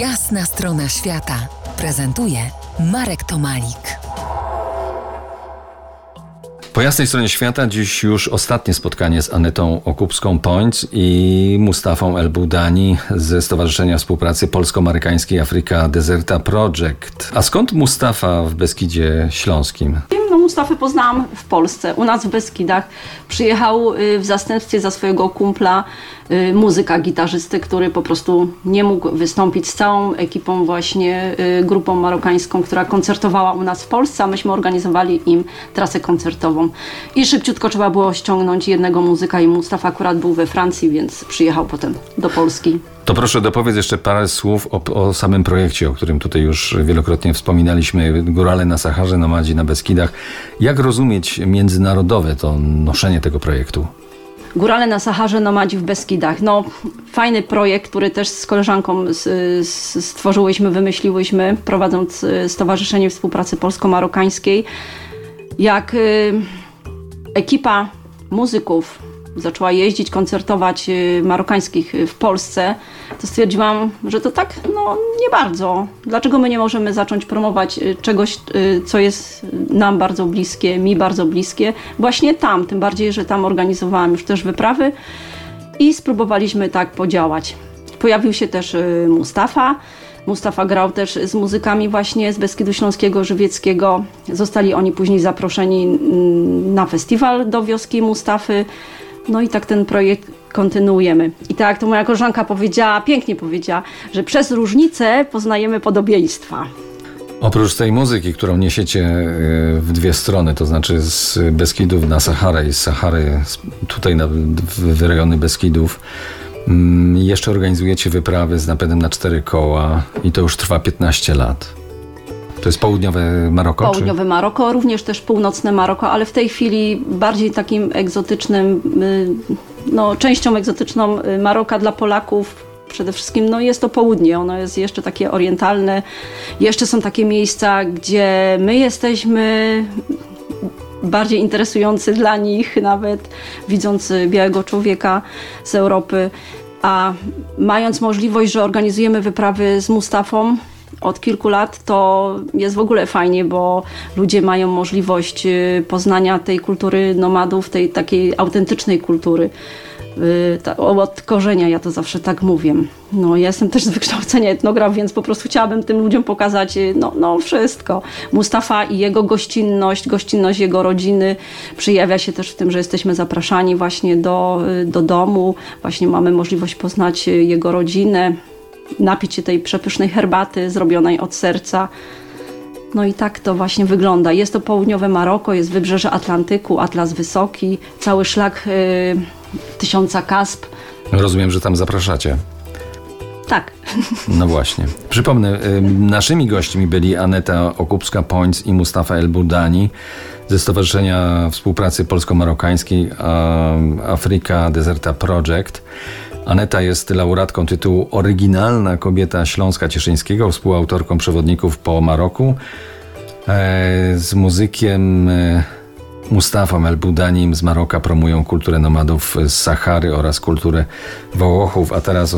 Jasna Strona Świata prezentuje Marek Tomalik. Po Jasnej Stronie Świata dziś już ostatnie spotkanie z Anetą Okupską-Pońc i Mustafą El Boudani ze Stowarzyszenia Współpracy Polsko-Marokańskiej Afryka Deserta Project. A skąd Mustafa w Beskidzie Śląskim? Mustafę poznałam w Polsce, u nas w Beskidach. Przyjechał w zastępstwie za swojego kumpla muzyka, gitarzysty, który po prostu nie mógł wystąpić z całą ekipą, właśnie grupą marokańską, która koncertowała u nas w Polsce, a myśmy organizowali im trasę koncertową. I szybciutko trzeba było ściągnąć jednego muzyka i Mustafa akurat był we Francji, więc przyjechał potem do Polski. To proszę dopowiedz jeszcze parę słów o samym projekcie, o którym tutaj już wielokrotnie wspominaliśmy. Górale na Saharze, nomadzi na Beskidach. Jak rozumieć międzynarodowe to noszenie tego projektu? Górale na Saharze, nomadzi w Beskidach. No, fajny projekt, który też z koleżanką stworzyłyśmy, wymyśliłyśmy, prowadząc Stowarzyszenie Współpracy Polsko-Marokańskiej. Jak ekipa muzyków zaczęła jeździć, koncertować marokańskich w Polsce, to stwierdziłam, że to tak, no nie bardzo. Dlaczego my nie możemy zacząć promować czegoś, co jest nam bardzo bliskie, mi bardzo bliskie, właśnie tam, tym bardziej, że tam organizowałam już też wyprawy i spróbowaliśmy tak podziałać. Pojawił się też Mustafa. Mustafa grał też z muzykami właśnie z Beskidu Śląskiego, Żywieckiego. Zostali oni później zaproszeni na festiwal do wioski Mustafy. No i tak ten projekt kontynuujemy. I tak to moja koleżanka powiedziała, pięknie powiedziała, że przez różnice poznajemy podobieństwa. Oprócz tej muzyki, którą niesiecie w dwie strony, to znaczy z Beskidów na Saharę i z Sahary tutaj w rejony Beskidów, jeszcze organizujecie wyprawy z napędem na 4 koła i to już trwa 15 lat. To jest południowe Maroko? Południowe Maroko, również też północne Maroko, ale w tej chwili bardziej takim egzotycznym, no, częścią egzotyczną Maroka dla Polaków przede wszystkim no, jest to południe. Ono jest jeszcze takie orientalne. Jeszcze są takie miejsca, gdzie my jesteśmy bardziej interesujący dla nich, nawet widząc białego człowieka z Europy. A mając możliwość, że organizujemy wyprawy z Mustafą od kilku lat, to jest w ogóle fajnie, bo ludzie mają możliwość poznania tej kultury nomadów, tej takiej autentycznej kultury. Od korzenia, ja to zawsze tak mówię. No, ja jestem też z wykształcenia etnograf, więc po prostu chciałabym tym ludziom pokazać no wszystko. Mustafa i jego gościnność jego rodziny przejawia się też w tym, że jesteśmy zapraszani właśnie do domu. Właśnie mamy możliwość poznać jego rodzinę, napić się tej przepysznej herbaty zrobionej od serca. No i tak to właśnie wygląda. Jest to południowe Maroko, jest wybrzeże Atlantyku, Atlas Wysoki, cały szlak 1000 Kasb. Rozumiem, że tam zapraszacie. Tak. No właśnie. Przypomnę, naszymi gośćmi byli Aneta Okupska-Pońc i Mustafa El Boudani ze Stowarzyszenia Współpracy Polsko-Marokańskiej Afryka Deserta Project. Aneta jest laureatką tytułu Oryginalna Kobieta Śląska Cieszyńskiego, współautorką przewodników po Maroku z muzykiem Mustafą El Boudanim z Maroka. Promują kulturę nomadów z Sahary oraz kulturę Wołochów, a teraz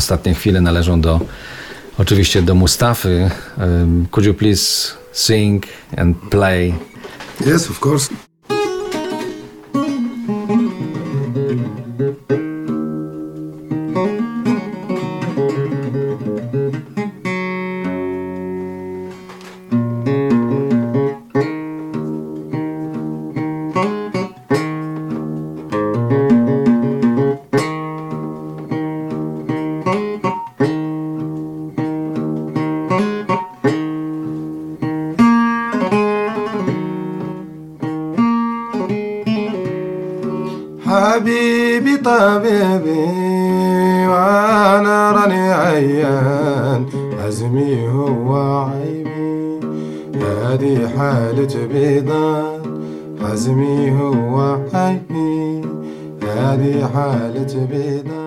ostatnie chwile należą oczywiście do Mustafy. Could you please sing and play? Yes, of course. حبيبي طبيبي وانا راني عيان عزمي هو عيبي هادي حالة بيضان عزمي هو عيبي هادي حالة بيضان